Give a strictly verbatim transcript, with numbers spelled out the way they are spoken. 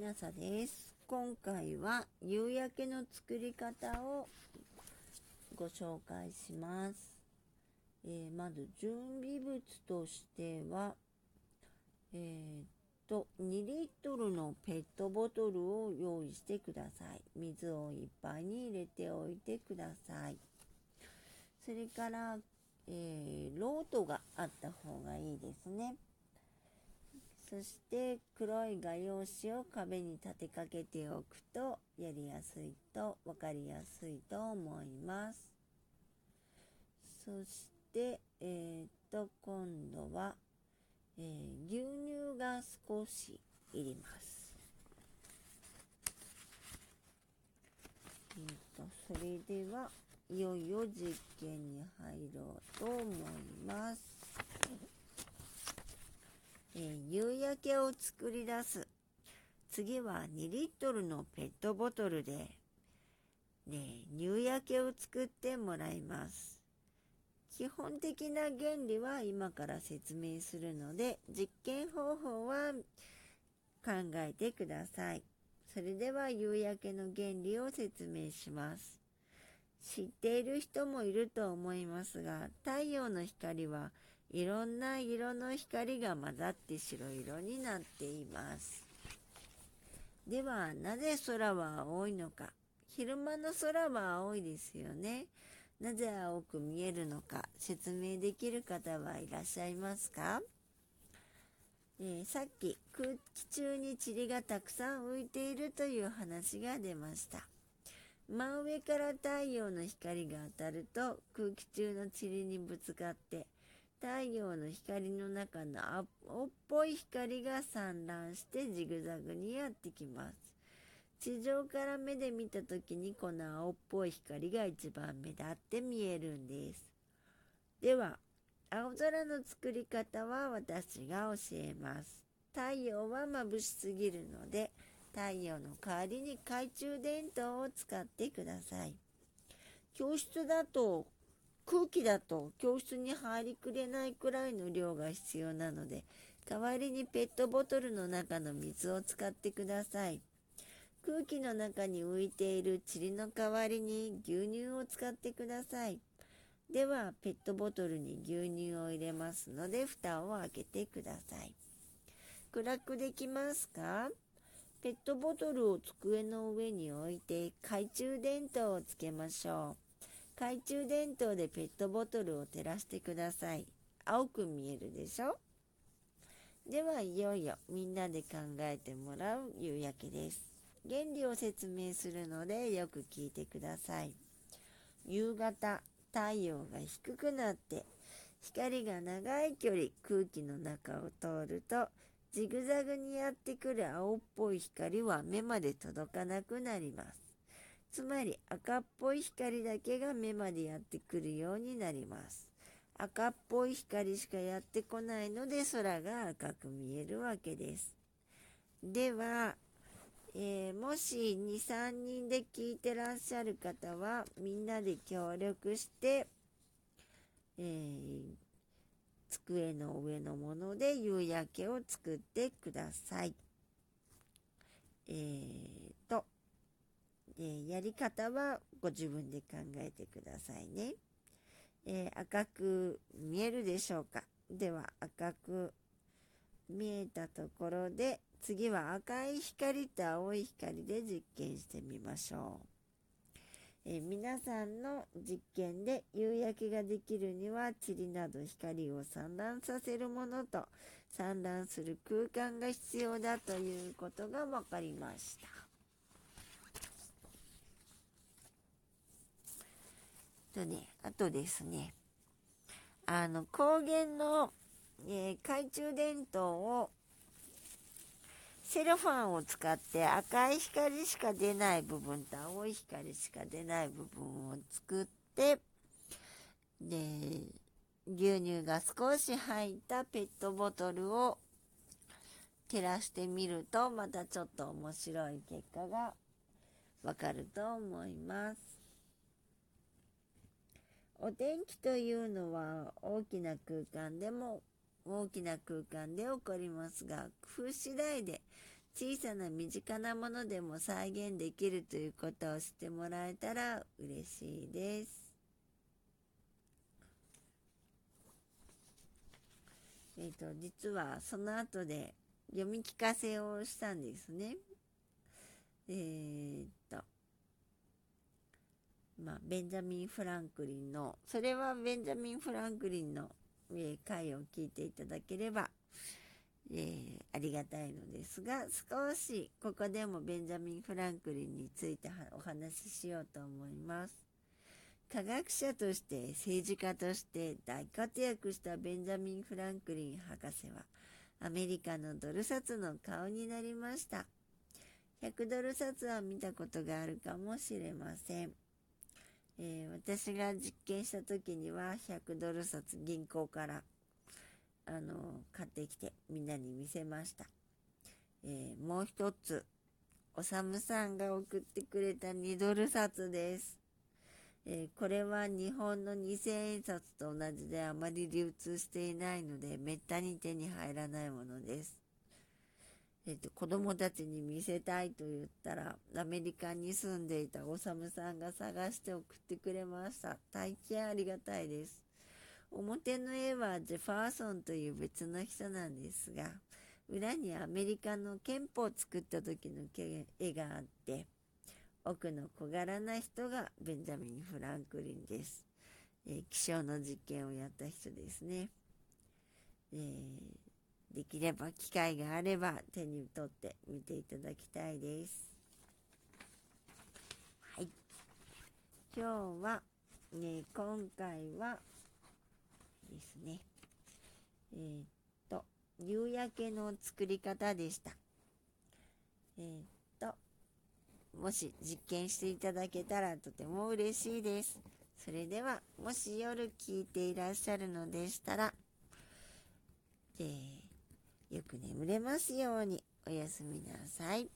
なさです。今回は夕焼けの作り方をご紹介します。えー、まず準備物としては、えー、っとにリットルのペットボトルを用意してください。水をいっぱいに入れておいてください。それから、えー、ロートがあった方がいいですね。そして黒い画用紙を壁に立てかけておくとやりやすいと分かりやすいと思います。そして、えー、っと今度は、えー、牛乳が少しいります。えー、っとそれではいよいよ実験に入ろうと思います。えー、夕焼けを作り出す。次はにリットルのペットボトルで、ね、夕焼けを作ってもらいます。基本的な原理は今から説明するので、実験方法は考えてください。それでは夕焼けの原理を説明します。知っている人もいると思いますが、太陽の光はいろんな色の光が混ざって白色になっています。では、なぜ空は青いのか。昼間の空は青いですよね。なぜ青く見えるのか、説明できる方はいらっしゃいますか？えー、さっき空気中に塵がたくさん浮いているという話が出ました。真上から太陽の光が当たると空気中の塵にぶつかって太陽の光の中の青っぽい光が散乱してジグザグにやってきます。地上から目で見た時にこの青っぽい光が一番目立って見えるんです。では青空の作り方は私が教えます。太陽は眩しすぎるので太陽の代わりに懐中電灯を使ってください。教室だと空気だと教室に入りくれないくらいの量が必要なので、代わりにペットボトルの中の水を使ってください。空気の中に浮いている塵の代わりに牛乳を使ってください。ではペットボトルに牛乳を入れますので蓋を開けてください。暗くできますか？ペットボトルを机の上に置いて懐中電灯をつけましょう。懐中電灯でペットボトルを照らしてください。青く見えるでしょ？ではいよいよみんなで考えてもらう夕焼けです。原理を説明するのでよく聞いてください。夕方、太陽が低くなって光が長い距離空気の中を通るとジグザグにやってくる青っぽい光は目まで届かなくなります。つまり赤っぽい光だけが目までやってくるようになります。赤っぽい光しかやってこないので空が赤く見えるわけです。では、えー、もしに、さんにんで聞いてらっしゃる方はみんなで協力して、えー机の上のもので夕焼けを作ってください。えーと、えー、やり方はご自分で考えてくださいね。えー、赤く見えるでしょうか？では赤く見えたところで次は赤い光と青い光で実験してみましょう。えー、皆さんの実験で夕焼けができるには塵など光を散乱させるものと散乱する空間が必要だということが分かりました。とね、あとですね、あの光源の、えー、懐中電灯をセロファンを使って赤い光しか出ない部分と青い光しか出ない部分を作って、で、牛乳が少し入ったペットボトルを照らしてみると、またちょっと面白い結果がわかると思います。お天気というのは大きな空間でも大きな空間で起こりますが、工夫次第で小さな身近なものでも再現できるということをしてもらえたら嬉しいです。えーと、実はその後で読み聞かせをしたんですね。えー、っと、まあ、ベンジャミン・フランクリンの、それはベンジャミン・フランクリンの、えー、回を聞いていただければ、えー、ありがたいのですが、少しここでもベンジャミン・フランクリンについてお話ししようと思います。科学者として政治家として大活躍したベンジャミン・フランクリン博士はアメリカのドル札の顔になりました。ひゃくドルさつは見たことがあるかもしれません。えー、私が実験した時にはひゃくドルさつ銀行からあの買ってきてみんなに見せました。えー、もう一つ、おさむさんが送ってくれたにドルさつです。えー、これは日本のにせんえんさつと同じであまり流通していないのでめったに手に入らないものです。えー、と子供たちに見せたいと言ったらアメリカに住んでいたおさむさんが探して送ってくれました。大変ありがたいです。表の絵はジェファーソンという別の人なんですが、裏にアメリカの憲法を作った時の絵があって、奥の小柄な人がベンジャミン・フランクリンです。えー、気象の実験をやった人ですね。えー、できれば機会があれば手に取って見ていただきたいです。はい。今日は、ね、今回はですね、えー、っと、夕焼けの作り方でした。えー、っと、もし実験していただけたらとても嬉しいです。それでは、もし夜聞いていらっしゃるのでしたら、えー、よく眠れますようにおやすみなさい。